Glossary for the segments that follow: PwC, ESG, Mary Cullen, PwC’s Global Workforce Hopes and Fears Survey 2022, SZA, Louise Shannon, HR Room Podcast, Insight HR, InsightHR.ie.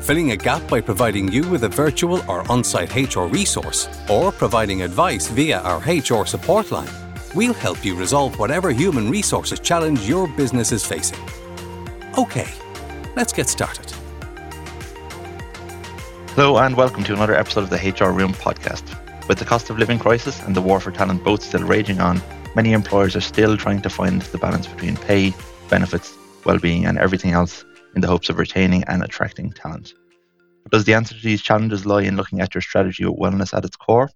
filling a gap by providing you with a virtual or on-site HR resource, or providing advice via our HR support line, we'll help you resolve whatever human resources challenge your business is facing. Okay, let's get started. Hello and welcome to another episode of the HR Room Podcast. With the cost of living crisis and the war for talent both still raging on, many employers are still trying to find the balance between pay, benefits, well-being and everything else in the hopes of retaining and attracting talent. But does the answer to these challenges lie in looking at your strategy with wellness at its core?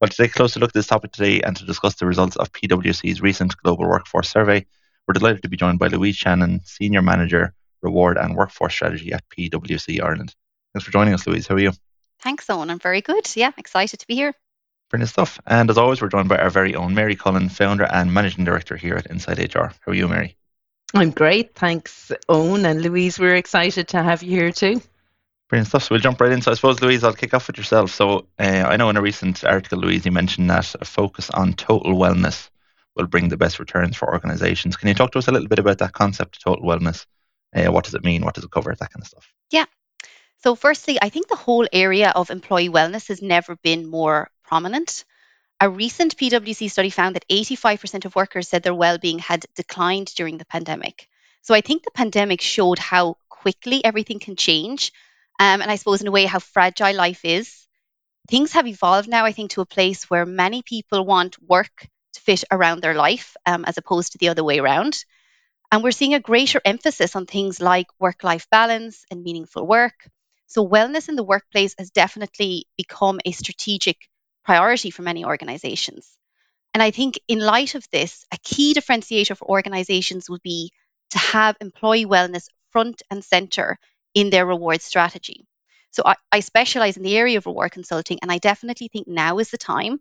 Well, to take a closer look at this topic today and to discuss the results of PwC's recent global workforce survey, we're delighted to be joined by Louise Shannon, Senior Manager, Reward and Workforce Strategy at PwC Ireland. Thanks for joining us, Louise. How are you? Thanks, Owen. I'm very good. Yeah, excited to be here. Brilliant stuff. And as always, we're joined by our very own Mary Cullen, Founder and Managing Director here at Insight HR. How are you, Mary? I'm great, thanks, Owen and Louise. We're excited to have you here too. Brilliant stuff. So we'll jump right in. So I suppose, Louise, I'll kick off with yourself. So I know in a recent article, Louise, you mentioned that a focus on total wellness will bring the best returns for organisations. Can you talk to us a little bit about that concept, total wellness? What does it mean? What does it cover? That kind of stuff. Yeah. So firstly, I think the whole area of employee wellness has never been more prominent. A recent PwC study found that 85% of workers said their well-being had declined during the pandemic. So I think the pandemic showed how quickly everything can change, and I suppose in a way how fragile life is. Things have evolved now, I think, to a place where many people want work to fit around their life as opposed to the other way around. And we're seeing a greater emphasis on things like work-life balance and meaningful work. So wellness in the workplace has definitely become a strategic priority for many organizations. And I think in light of this, a key differentiator for organizations would be to have employee wellness front and center in their reward strategy. So I specialize in the area of reward consulting, and I definitely think now is the time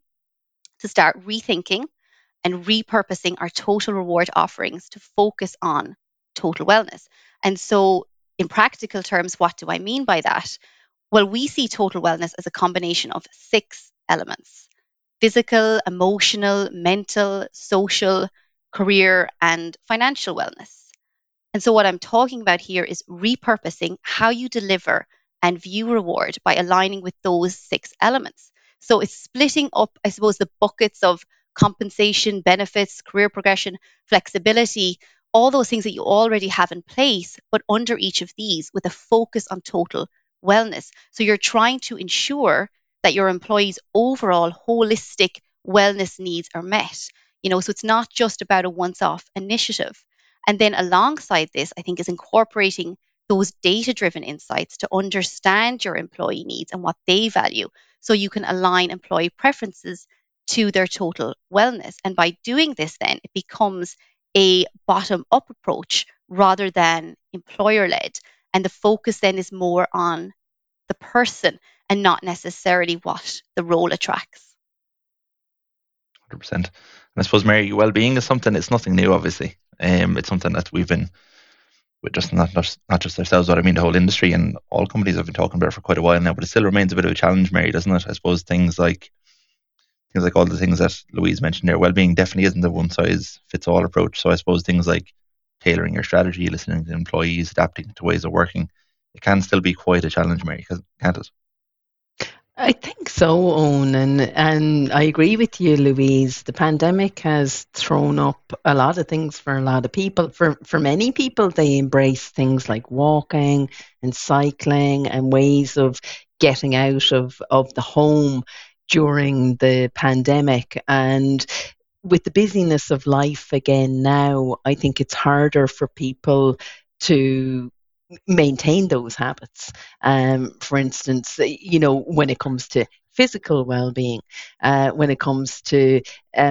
to start rethinking and repurposing our total reward offerings to focus on total wellness. And so in practical terms, what do I mean by that? Well, we see total wellness as a combination of 6 elements: physical, emotional, mental, social, career, and financial wellness. And so what I'm talking about here is repurposing how you deliver and view reward by aligning with those 6 elements. So it's splitting up, I suppose, the buckets of compensation, benefits, career progression, flexibility, all those things that you already have in place, but under each of these with a focus on total wellness. So you're trying to ensure that your employees' overall holistic wellness needs are met. You know, so it's not just about a once-off initiative. And then alongside this, I think, is incorporating those data-driven insights to understand your employee needs and what they value, so you can align employee preferences to their total wellness. And by doing this, then it becomes a bottom-up approach rather than employer-led. And the focus then is more on the person and not necessarily what the role attracts. 100%. And I suppose, Mary, well-being is something, it's nothing new, obviously. It's something that we've been, not just ourselves, but I mean the whole industry and all companies have been talking about it for quite a while now, but it still remains a bit of a challenge, Mary, doesn't it? I suppose things like all the things that Louise mentioned there, well-being definitely isn't a one-size-fits-all approach. So I suppose things like tailoring your strategy, listening to employees, adapting to ways of working, it can still be quite a challenge, Mary, can't it? I think so, Owen, and I agree with you, Louise. The pandemic has thrown up a lot of things for a lot of people. For many people, they embrace things like walking and cycling and ways of getting out of the home during the pandemic. And with the busyness of life again now, I think it's harder for people to maintain those habits. For instance, you know, when it comes to physical well-being, when it comes to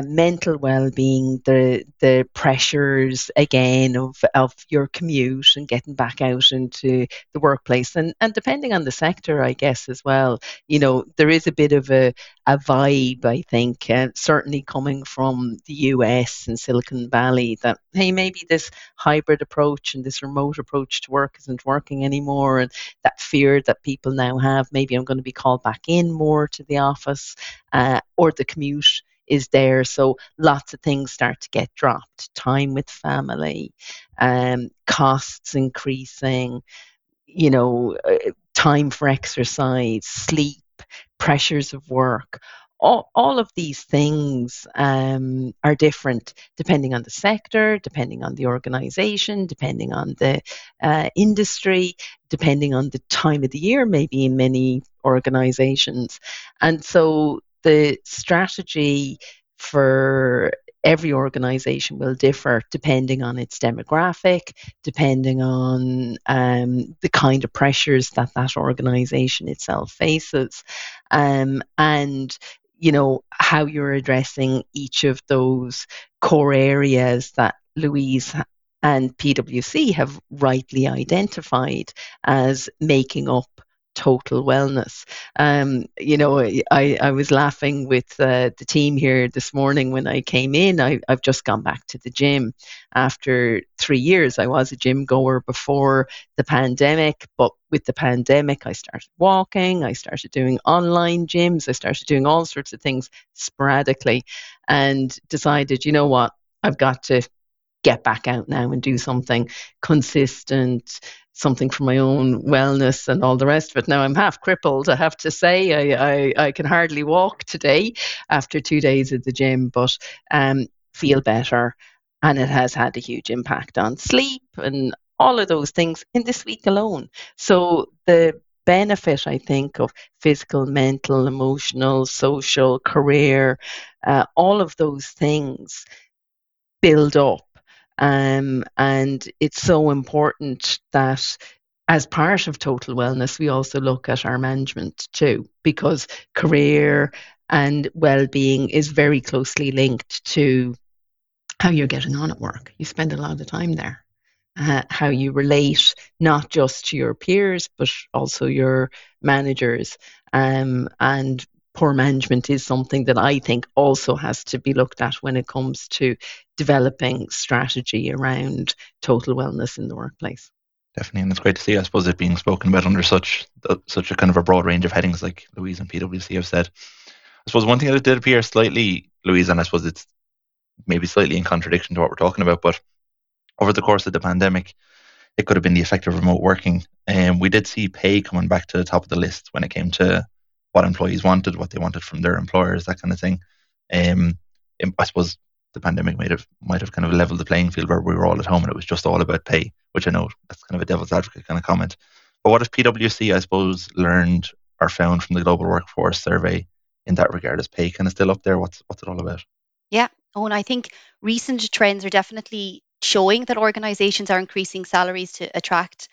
mental well-being, the pressures again of your commute and getting back out into the workplace, and depending on the sector, I guess, as well, you know, there is a bit of a vibe, I think, certainly coming from the US and Silicon Valley, that hey, maybe this hybrid approach and this remote approach to work isn't working anymore, and that fear that people now have, maybe I'm going to be called back in more to the office, or the commute is there, so lots of things start to get dropped. Time with family, costs increasing, you know, time for exercise, sleep, pressures of work. All of these things are different depending on the sector, depending on the organisation, depending on the industry, depending on the time of the year, maybe in many organisations. And so the strategy for every organisation will differ depending on its demographic, depending on the kind of pressures that organisation itself faces, and you know, how you're addressing each of those core areas that Louise and PwC have rightly identified as making up total wellness. You know, I was laughing with the team here this morning when I came in. I've just gone back to the gym after 3 years. I was a gym goer before the pandemic, but with the pandemic, I started walking, I started doing online gyms, I started doing all sorts of things sporadically, and decided, you know what, I've got to get back out now and do something consistent, something for my own wellness and all the rest of it. Now I'm half crippled, I have to say. I can hardly walk today after 2 days at the gym, but feel better. And it has had a huge impact on sleep and all of those things in this week alone. So the benefit, I think, of physical, mental, emotional, social, career, all of those things build up. And it's so important that as part of total wellness, we also look at our management too, because career and well-being is very closely linked to how you're getting on at work. You spend a lot of time there. How you relate not just to your peers, but also your managers, and poor management is something that I think also has to be looked at when it comes to developing strategy around total wellness in the workplace. Definitely, and it's great to see, I suppose, it being spoken about under such a kind of a broad range of headings, like Louise and PwC have said. I suppose one thing that did appear slightly, Louise, and I suppose it's maybe slightly in contradiction to what we're talking about, but over the course of the pandemic, it could have been the effect of remote working. And we did see pay coming back to the top of the list when it came to what employees wanted, what they wanted from their employers, that kind of thing. I suppose the pandemic might have kind of leveled the playing field where we were all at home and it was just all about pay, which I know that's kind of a devil's advocate kind of comment. But what if PwC, I suppose, learned or found from the Global Workforce Survey in that regard? Is pay kind of still up there? What's it all about? Yeah, and I think recent trends are definitely showing that organisations are increasing salaries to attract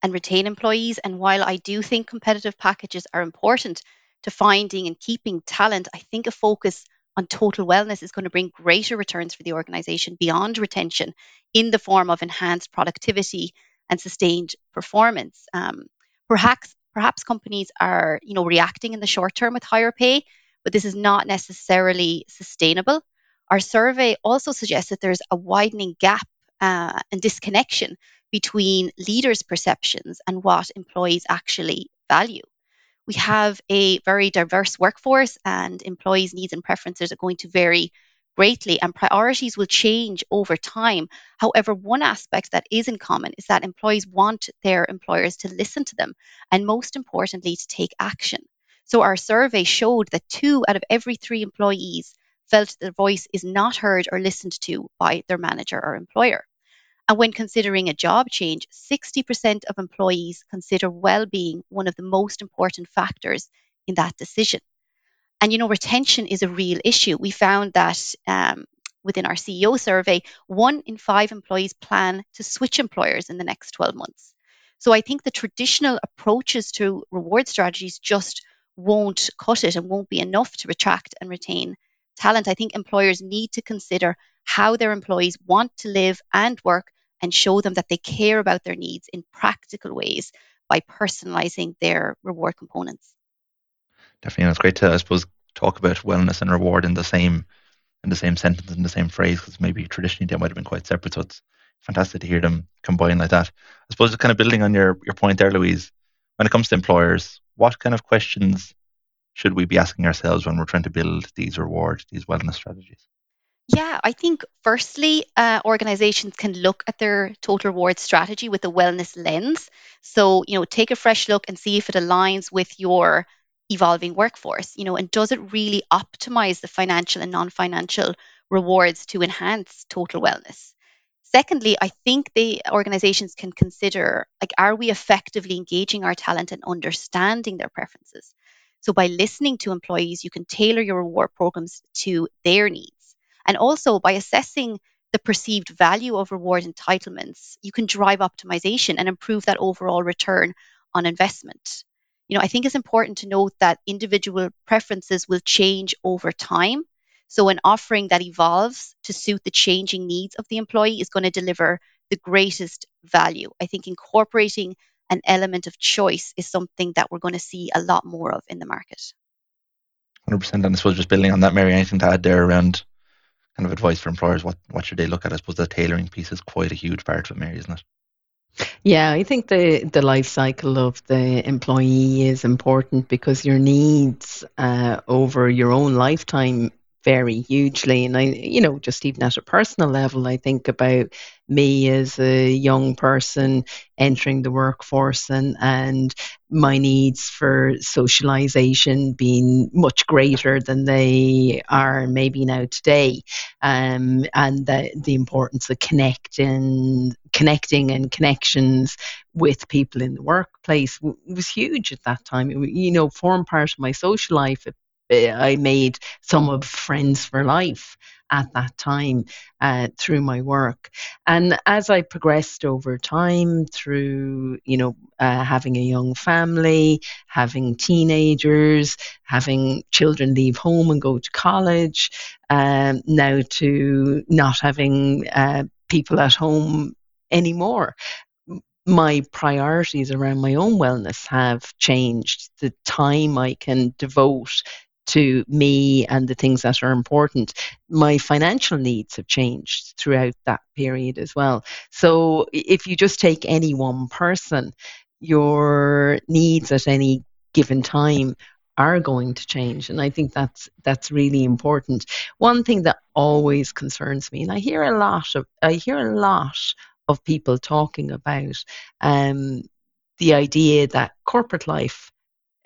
and retain employees. And while I do think competitive packages are important to finding and keeping talent, I think a focus on total wellness is going to bring greater returns for the organisation beyond retention in the form of enhanced productivity and sustained performance. Perhaps companies are, you know, reacting in the short term with higher pay, but this is not necessarily sustainable. Our survey also suggests that there's a widening gap and disconnection between leaders' perceptions and what employees actually value. We have a very diverse workforce, and employees' needs and preferences are going to vary greatly, and priorities will change over time. However, one aspect that is in common is that employees want their employers to listen to them, and most importantly, to take action. So our survey showed that 2 out of every 3 employees felt their voice is not heard or listened to by their manager or employer. And when considering a job change, 60% of employees consider well-being one of the most important factors in that decision. And, you know, retention is a real issue. We found that within our CEO survey, 1 in 5 employees plan to switch employers in the next 12 months. So I think the traditional approaches to reward strategies just won't cut it and won't be enough to attract and retain talent, I think employers need to consider how their employees want to live and work and show them that they care about their needs in practical ways by personalizing their reward components. Definitely. And it's great to, I suppose, talk about wellness and reward in the same sentence, in the same phrase, because maybe traditionally they might have been quite separate. So it's fantastic to hear them combine like that. I suppose it's kind of building on your point there, Louise, when it comes to employers, what kind of questions should we be asking ourselves when we're trying to build these rewards, these wellness strategies? Yeah, I think firstly, organizations can look at their total reward strategy with a wellness lens. So, take a fresh look and see if it aligns with your evolving workforce, and does it really optimize the financial and non-financial rewards to enhance total wellness? Secondly, I think the organizations can consider, are we effectively engaging our talent and understanding their preferences? So by listening to employees, you can tailor your reward programs to their needs. And also by assessing the perceived value of reward entitlements, you can drive optimization and improve that overall return on investment. I think it's important to note that individual preferences will change over time. So an offering that evolves to suit the changing needs of the employee is going to deliver the greatest value. I think incorporating an element of choice is something that we're going to see a lot more of in the market. 100%. And I suppose just building on that, Mary, anything to add there around kind of advice for employers? What should they look at? I suppose the tailoring piece is quite a huge part of it, Mary, isn't it? Yeah, I think the life cycle of the employee is important because your needs over your own lifetime vary hugely. And I, just even at a personal level, I think about me as a young person entering the workforce and my needs for socialisation being much greater than they are maybe now today, and the importance of connecting and connections with people in the workplace was huge at that time. It, formed part of my social life. I made some of friends for life at that time through my work. And as I progressed over time through, having a young family, having teenagers, having children leave home and go to college, now to not having people at home anymore. My priorities around my own wellness have changed. The time I can devote to me and the things that are important. My financial needs have changed throughout that period as well. So if you just take any one person, your needs at any given time are going to change. And I think that's really important. One thing that always concerns me, and I hear a lot of people talking about the idea that corporate life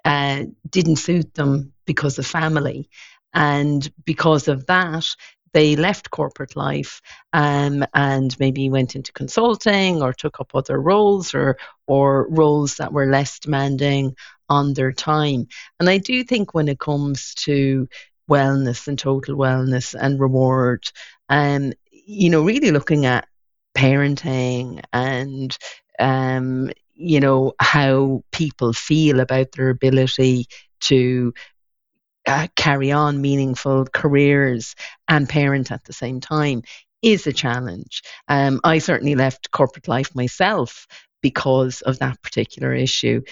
didn't suit them because of family, and because of that they left corporate life and maybe went into consulting or took up other roles or roles that were less demanding on their time. And I do think when it comes to wellness and total wellness and reward, really looking at parenting and how people feel about their ability to carry on meaningful careers and parent at the same time is a challenge. I certainly left corporate life myself because of that particular issue,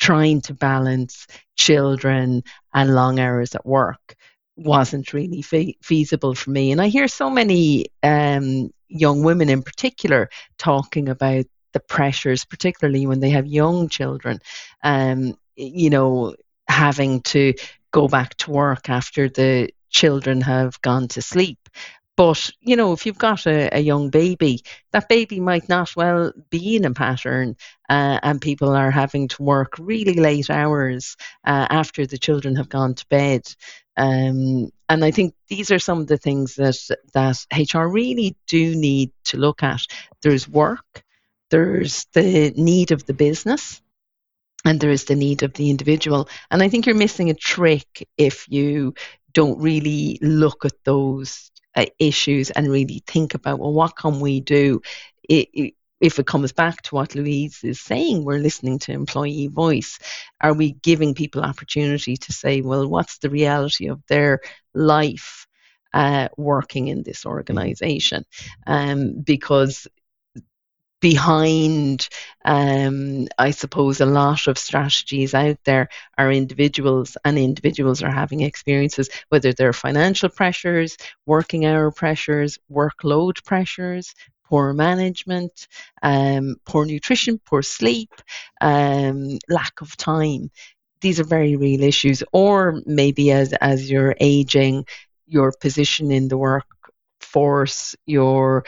trying to balance children and long hours at work wasn't really feasible for me. And I hear so many young women in particular talking about the pressures, particularly when they have young children, having to go back to work after the children have gone to sleep. But, if you've got a young baby, that baby might not well be in a pattern, and people are having to work really late hours after the children have gone to bed. And I think these are some of the things that HR really do need to look at. There's work, there's the need of the business, and there is the need of the individual. And I think you're missing a trick if you don't really look at those issues and really think about, well, what can we do? If it comes back to what Louise is saying, we're listening to employee voice. Are we giving people opportunity to say, well, what's the reality of their life? working in this organisation, because behind, I suppose, a lot of strategies out there are individuals, and individuals are having experiences, whether they're financial pressures, working hour pressures, workload pressures, poor management, poor nutrition, poor sleep, lack of time. These are very real issues. Or maybe as you're aging, your position in the workforce, your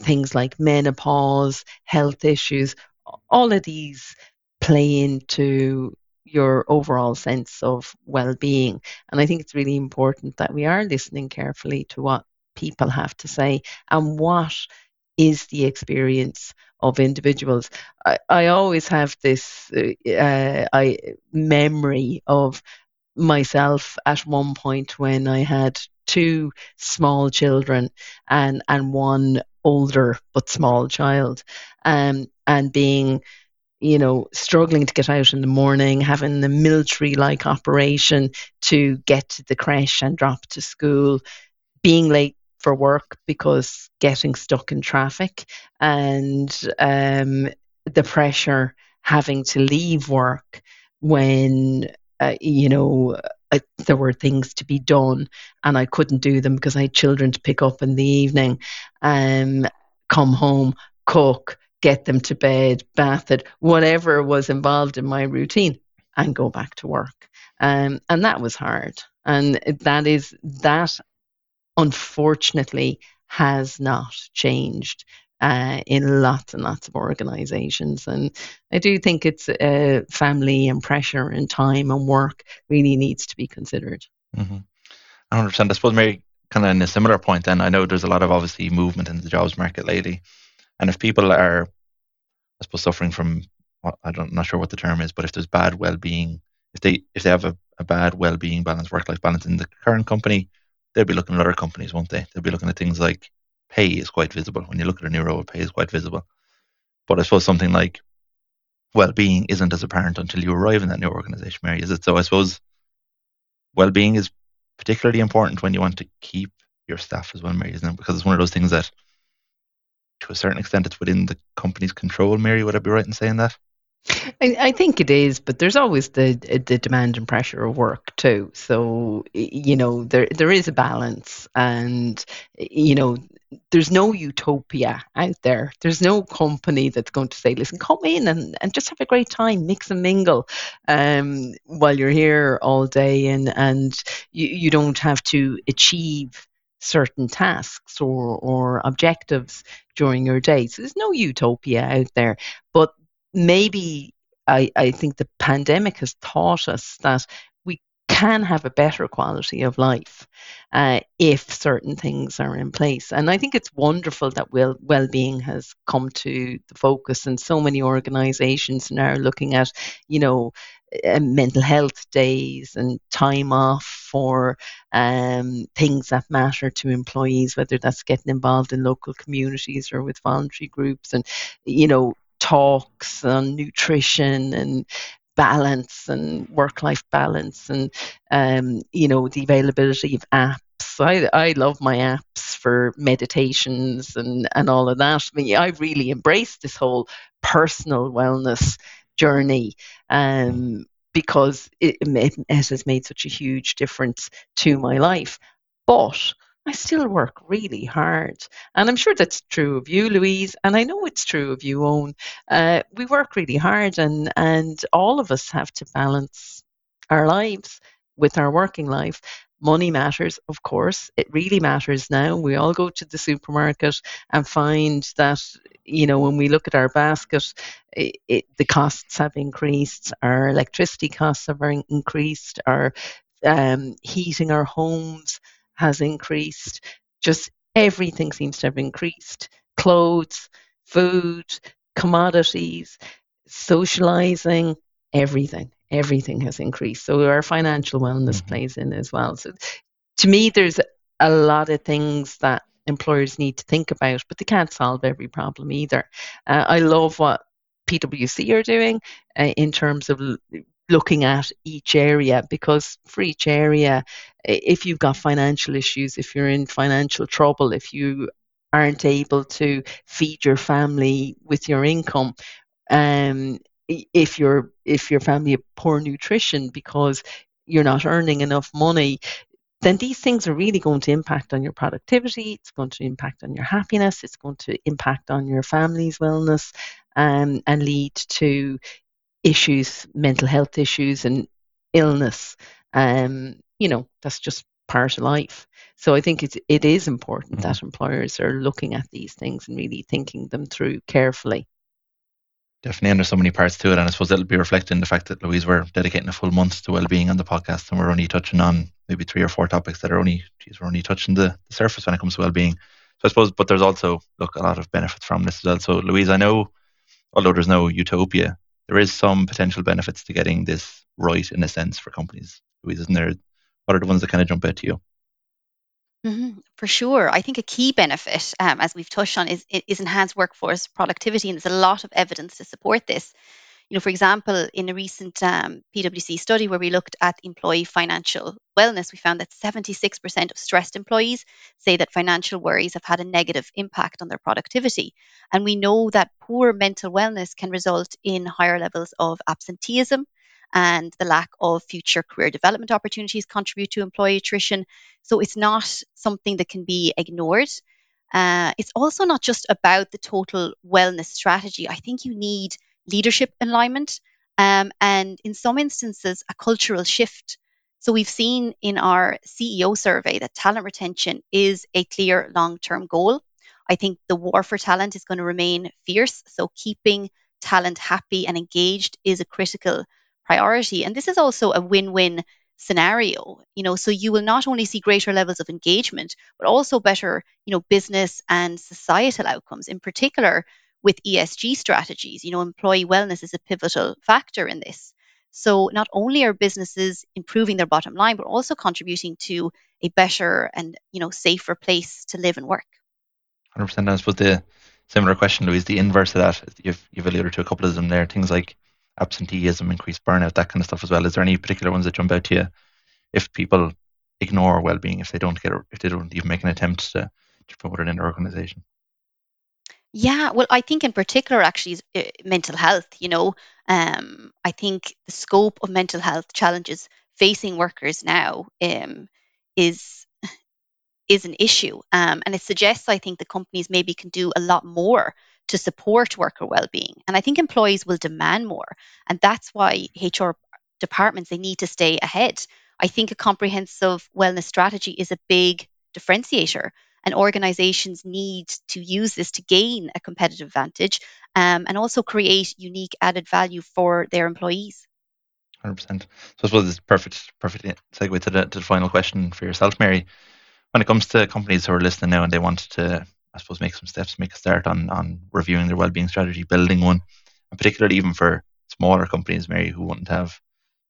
things like menopause, health issues, all of these play into your overall sense of well-being. And I think it's really important that we are listening carefully to what people have to say and what is the experience of individuals. I always have this memory of myself at one point when I had two small children and one older but small child, and being, you know, struggling to get out in the morning, having the military-like operation to get to the creche and drop to school, being late for work because getting stuck in traffic, and the pressure having to leave work when there were things to be done and I couldn't do them because I had children to pick up in the evening, come home, cook, get them to bed, bath it, whatever was involved in my routine, and go back to work. And that was hard, and that unfortunately has not changed in lots and lots of organizations. And I do think it's family and pressure and time and work really needs to be considered. Mm-hmm. 100%. I suppose Mary, kind of in a similar point then, I know there's a lot of obviously movement in the jobs market lately, and if people are, I suppose, suffering from, I'm not sure what the term is, but if there's bad well-being, if they have a bad well-being balance, work-life balance in the current company, they'll be looking at other companies, won't they? They'll be looking at things like pay is quite visible. When you look at a new role, pay is quite visible. But I suppose something like well-being isn't as apparent until you arrive in that new organisation, Mary, is it? So I suppose well-being is particularly important when you want to keep your staff as well, Mary, isn't it? Because it's one of those things that, to a certain extent, it's within the company's control, Mary. Would I be right in saying that? I think it is, but there's always the demand and pressure of work too. So, you know, there is a balance, and, you know, there's no utopia out there. There's no company that's going to say, listen, come in and just have a great time, mix and mingle while you're here all day, and you don't have to achieve certain tasks or objectives during your day. So there's no utopia out there, but maybe I think the pandemic has taught us that we can have a better quality of life if certain things are in place. And I think it's wonderful that well-being has come to the focus, and so many organizations now are looking at, you know, mental health days and time off for things that matter to employees, whether that's getting involved in local communities or with voluntary groups, and, you know, talks on nutrition and balance and work-life balance, and you know, the availability of apps. I love my apps for meditations and all of that. I mean, I really embraced this whole personal wellness journey because it has made such a huge difference to my life. But I still work really hard. And I'm sure that's true of you, Louise, and I know it's true of you, Owen. We work really hard, and all of us have to balance our lives with our working life. Money matters, of course. It really matters now. We all go to the supermarket and find that, you know, when we look at our basket, the costs have increased. Our electricity costs have increased. Our heating our homes has increased. Just everything seems to have increased. Clothes, food, commodities, socializing, everything has increased. So our financial wellness plays in as well. So to me, there's a lot of things that employers need to think about, but they can't solve every problem either. I love what PwC are doing in terms of looking at each area, because for each area, if you've got financial issues, if you're in financial trouble, if you aren't able to feed your family with your income, if your family have poor nutrition because you're not earning enough money, then these things are really going to impact on your productivity. It's going to impact on your happiness. It's going to impact on your family's wellness, and lead to issues, mental health issues and illness. That's just part of life. So I think it is important that employers are looking at these things and really thinking them through carefully. Definitely, and there's so many parts to it, and I suppose that'll be reflected in the fact that, Louise, we're dedicating a full month to well-being on the podcast, and we're only touching on maybe 3 or 4 topics that are only touching the surface when it comes to well-being. So I suppose, but there's also, look, a lot of benefits from this as well. So, Louise, I know, although there's no utopia, there is some potential benefits to getting this right, in a sense, for companies. Louise, isn't there? What are the ones that kind of jump out to you? Mm-hmm, for sure. I think a key benefit, as we've touched on, is enhanced workforce productivity, and there's a lot of evidence to support this. For example, in a recent PwC study where we looked at employee financial wellness, we found that 76% of stressed employees say that financial worries have had a negative impact on their productivity. And we know that poor mental wellness can result in higher levels of absenteeism, and the lack of future career development opportunities contribute to employee attrition. So it's not something that can be ignored. It's also not just about the total wellness strategy. I think you need leadership alignment, and in some instances, a cultural shift. So we've seen in our CEO survey that talent retention is a clear long-term goal. I think the war for talent is going to remain fierce. So keeping talent happy and engaged is a critical priority. And this is also a win-win scenario, so you will not only see greater levels of engagement, but also better, business and societal outcomes, in particular with ESG strategies. Employee wellness is a pivotal factor in this. So not only are businesses improving their bottom line, but also contributing to a better and, safer place to live and work. 100%. I suppose the similar question, Louise, the inverse of that, you've alluded to a couple of them there, things like absenteeism, increased burnout, that kind of stuff as well. Is there any particular ones that jump out to you if people ignore well-being, if they don't even make an attempt to promote it in their organization? Yeah, well, I think in particular, actually, is mental health. I think the scope of mental health challenges facing workers now is an issue, and it suggests, I think, that companies maybe can do a lot more to support worker well-being. And I think employees will demand more. And that's why HR departments, they need to stay ahead. I think a comprehensive wellness strategy is a big differentiator, and organizations need to use this to gain a competitive advantage, and also create unique added value for their employees. 100%. So I suppose it's perfect segue to the final question for yourself, Mary. When it comes to companies who are listening now and they want to, I suppose, make some steps, make a start on reviewing their well-being strategy, building one, and particularly even for smaller companies, Mary, who wouldn't have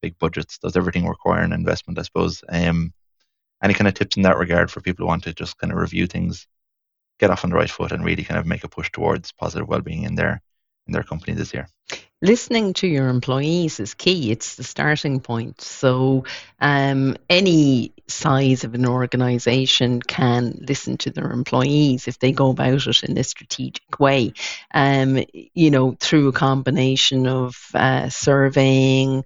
big budgets, does everything require an investment, I suppose? Any kind of tips in that regard for people who want to just kind of review things, get off on the right foot, and really kind of make a push towards positive well-being in their company this year? Listening to your employees is key. It's the starting point. So any size of an organization can listen to their employees if they go about it in a strategic way, through a combination of surveying,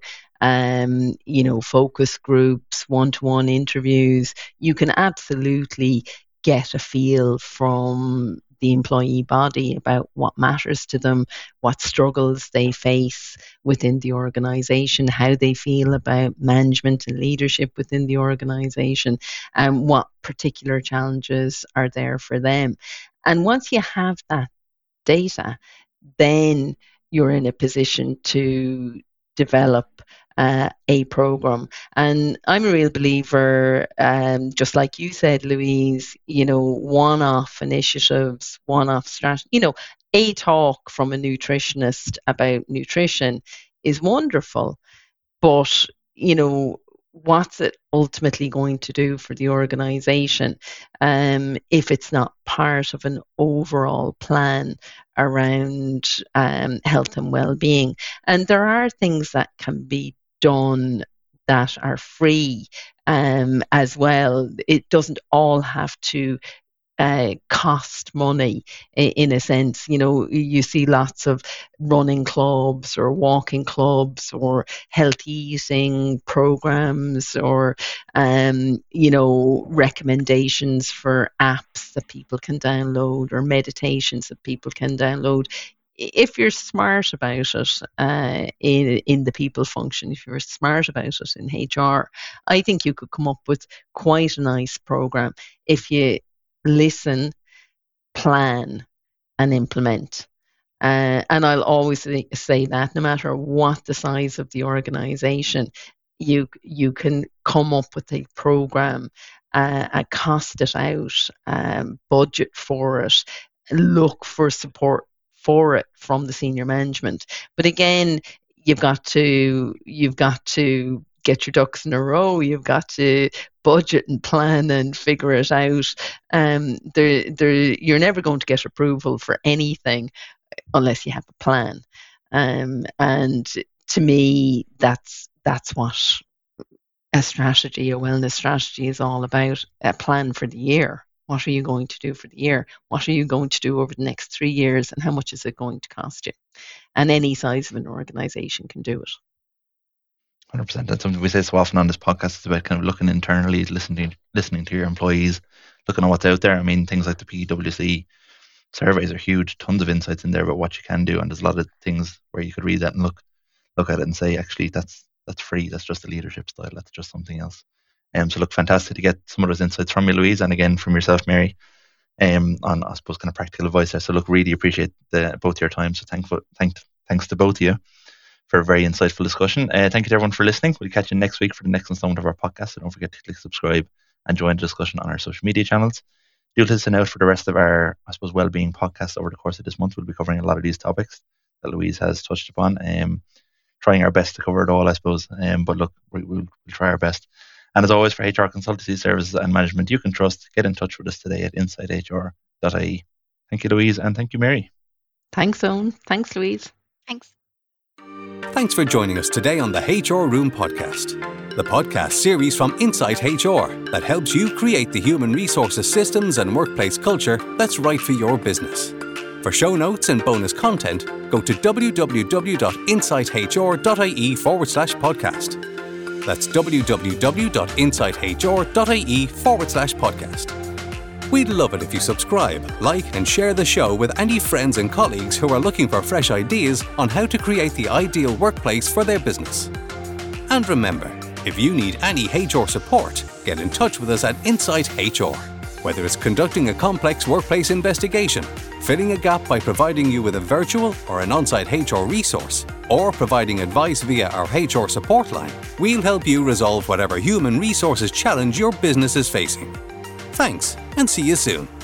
focus groups, one-to-one interviews. You can absolutely get a feel from the employee body about what matters to them, what struggles they face within the organization, how they feel about management and leadership within the organization, and what particular challenges are there for them. And once you have that data, then you're in a position to develop a program. And I'm a real believer, just like you said, Louise, one-off initiatives, one-off strategy, a talk from a nutritionist about nutrition is wonderful, but, what's it ultimately going to do for the organization if it's not part of an overall plan around health and well-being? And there are things that can be done that are free as well. It doesn't all have to cost money, in a sense. You know, you see lots of running clubs or walking clubs or healthy eating programs, or you know, recommendations for apps that people can download or meditations that people can download. If you're smart about it in the people function, if you're smart about it in HR, I think you could come up with quite a nice program if you listen, plan, and implement. And I'll always say that no matter what the size of the organization, you can come up with a program, cost it out, budget for it, look for support for it from the senior management. But again, you've got to get your ducks in a row. You've got to budget and plan and figure it out. You're never going to get approval for anything unless you have a plan. And to me, that's what a strategy, a wellness strategy, is all about. A plan for the year. What are you going to do for the year? What are you going to do over the next 3 years? And how much is it going to cost you? And any size of an organization can do it. 100%. That's something we say so often on this podcast. It's about kind of looking internally, listening to your employees, looking at what's out there. I mean, things like the PwC surveys are huge. Tons of insights in there about what you can do. And there's a lot of things where you could read that and look at it and say, actually, that's free. That's just a leadership style. That's just something else. So look, fantastic to get some of those insights from you, Louise, and again from yourself, Mary, on, I suppose, kind of practical advice there. So look, really appreciate both your time. So thanks to both of you for a very insightful discussion. Thank you to everyone for listening. We'll catch you next week for the next installment of our podcast. So don't forget to click subscribe and join the discussion on our social media channels. Do listen out for the rest of our, I suppose, well-being podcast over the course of this month. We'll be covering a lot of these topics that Louise has touched upon. Trying our best to cover it all, I suppose. But look, we'll try our best. And as always, for HR consultancy services and management you can trust, get in touch with us today at InsightHR.ie. Thank you, Louise, and thank you, Mary. Thanks, Owen. Thanks, Louise. Thanks. Thanks for joining us today on the HR Room Podcast, the podcast series from Insight HR that helps you create the human resources systems and workplace culture that's right for your business. For show notes and bonus content, go to www.insighthr.ie/podcast. That's www.insighthr.ie/podcast. We'd love it if you subscribe, like, and share the show with any friends and colleagues who are looking for fresh ideas on how to create the ideal workplace for their business. And remember, if you need any HR support, get in touch with us at Insight HR. Whether it's conducting a complex workplace investigation, filling a gap by providing you with a virtual or an on-site HR resource, or providing advice via our HR support line, we'll help you resolve whatever human resources challenge your business is facing. Thanks, and see you soon.